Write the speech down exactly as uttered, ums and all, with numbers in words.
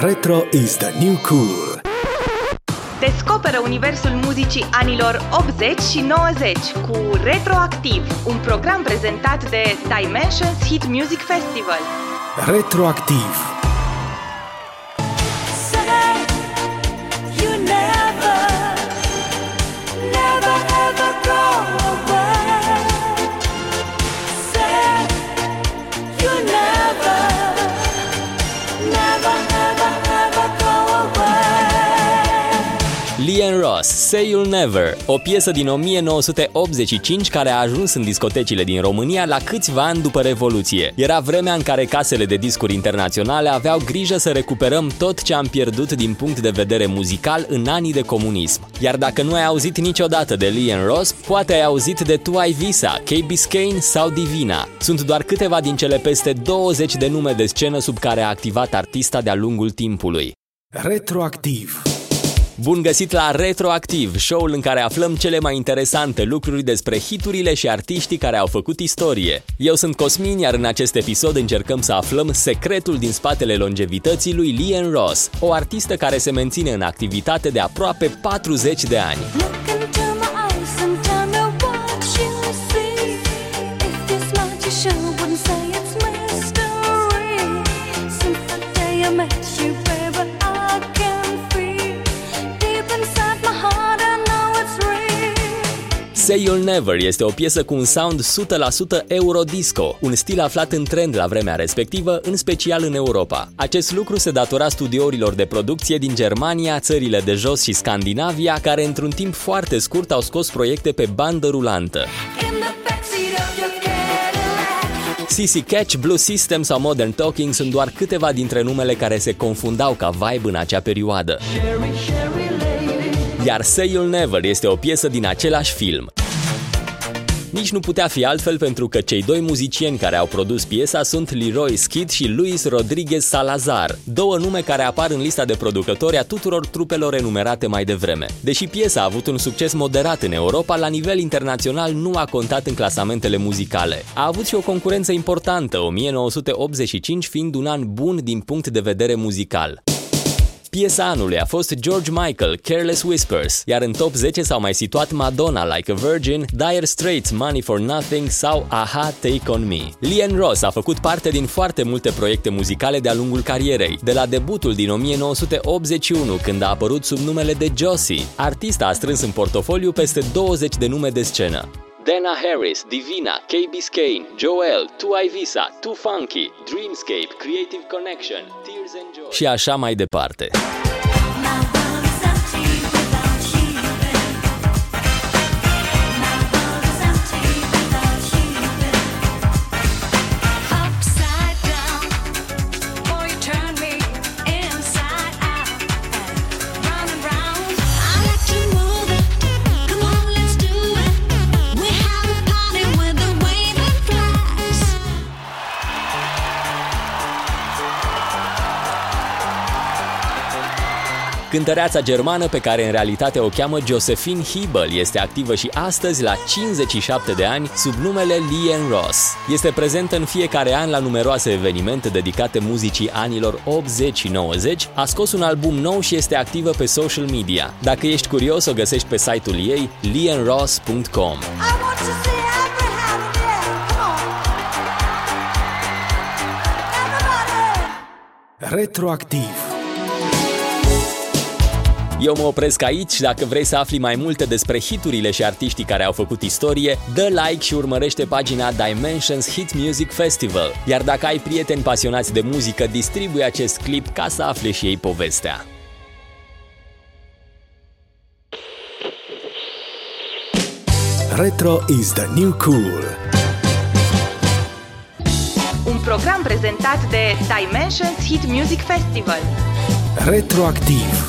Retro is the new cool. Descoperă universul muzicii anilor optzeci și nouăzeci cu Retroactiv, un program prezentat de Dimensions Hit Music Festival. Retroactiv. Lian Ross, Say You'll Never, o piesă din nouăsprezece optzeci și cinci care a ajuns în discotecile din România la câțiva ani după Revoluție. Era vremea în care casele de discuri internaționale aveau grijă să recuperăm tot ce am pierdut din punct de vedere muzical în anii de comunism. Iar dacă nu ai auzit niciodată de Lian Ross, poate ai auzit de Tyvisa, K B Scane sau Divina. Sunt doar câteva din cele peste douăzeci de nume de scenă sub care a activat artista de-a lungul timpului. Retroactiv. Bun găsit la Retroactiv, show-ul în care aflăm cele mai interesante lucruri despre hiturile și artiștii care au făcut istorie. Eu sunt Cosmin, iar în acest episod încercăm să aflăm secretul din spatele longevității lui Lian Ross, o artistă care se menține în activitate de aproape patruzeci de ani. Say You'll Never este o piesă cu un sound o sută la sută eurodisco, un stil aflat în trend la vremea respectivă, în special în Europa. Acest lucru se datora studiourilor de producție din Germania, țările de jos și Scandinavia, care într-un timp foarte scurt au scos proiecte pe bandă rulantă. C C Catch, Blue System sau Modern Talking sunt doar câteva dintre numele care se confundau ca vibe în acea perioadă. Iar Say You'll Never este o piesă din același film. Nici nu putea fi altfel, pentru că cei doi muzicieni care au produs piesa sunt Leroy Skid și Luis Rodriguez Salazar, două nume care apar în lista de producători a tuturor trupelor enumerate mai devreme. Deși piesa a avut un succes moderat în Europa, la nivel internațional nu a contat în clasamentele muzicale. A avut și o concurență importantă, nouăsprezece optzeci și cinci fiind un an bun din punct de vedere muzical. Piesa anului a fost George Michael, Careless Whispers, iar în top zece s-au mai situat Madonna, Like a Virgin, Dire Straits, Money for Nothing sau Aha, Take on Me. Lian Ross a făcut parte din foarte multe proiecte muzicale de-a lungul carierei, de la debutul din nouăsprezece optzeci și unu, când a apărut sub numele de Josie. Artista a strâns în portofoliu peste douăzeci de nume de scenă. Dana Harris, Divina, K B Scane, Joel, Tyvisa, two Funky, Dreamscape, Creative Connection, Tears and Joy și așa mai departe. Cântăreața germană, pe care în realitate o cheamă Josephine Hiebel, este activă și astăzi la cincizeci și șapte de ani sub numele Lian Ross. Este prezentă în fiecare an la numeroase evenimente dedicate muzicii anilor optzeci și nouăzeci, a scos un album nou și este activă pe social media. Dacă ești curios, o găsești pe site-ul ei lian ross punct com. Retroactiv. Eu mă opresc aici. Dacă vrei să afli mai multe despre hiturile și artiștii care au făcut istorie, dă like și urmărește pagina Dimensions Hit Music Festival. Iar dacă ai prieteni pasionați de muzică, distribuie acest clip ca să afle și ei povestea. Retro is the new cool. Un program prezentat de Dimensions Hit Music Festival. Retroactiv.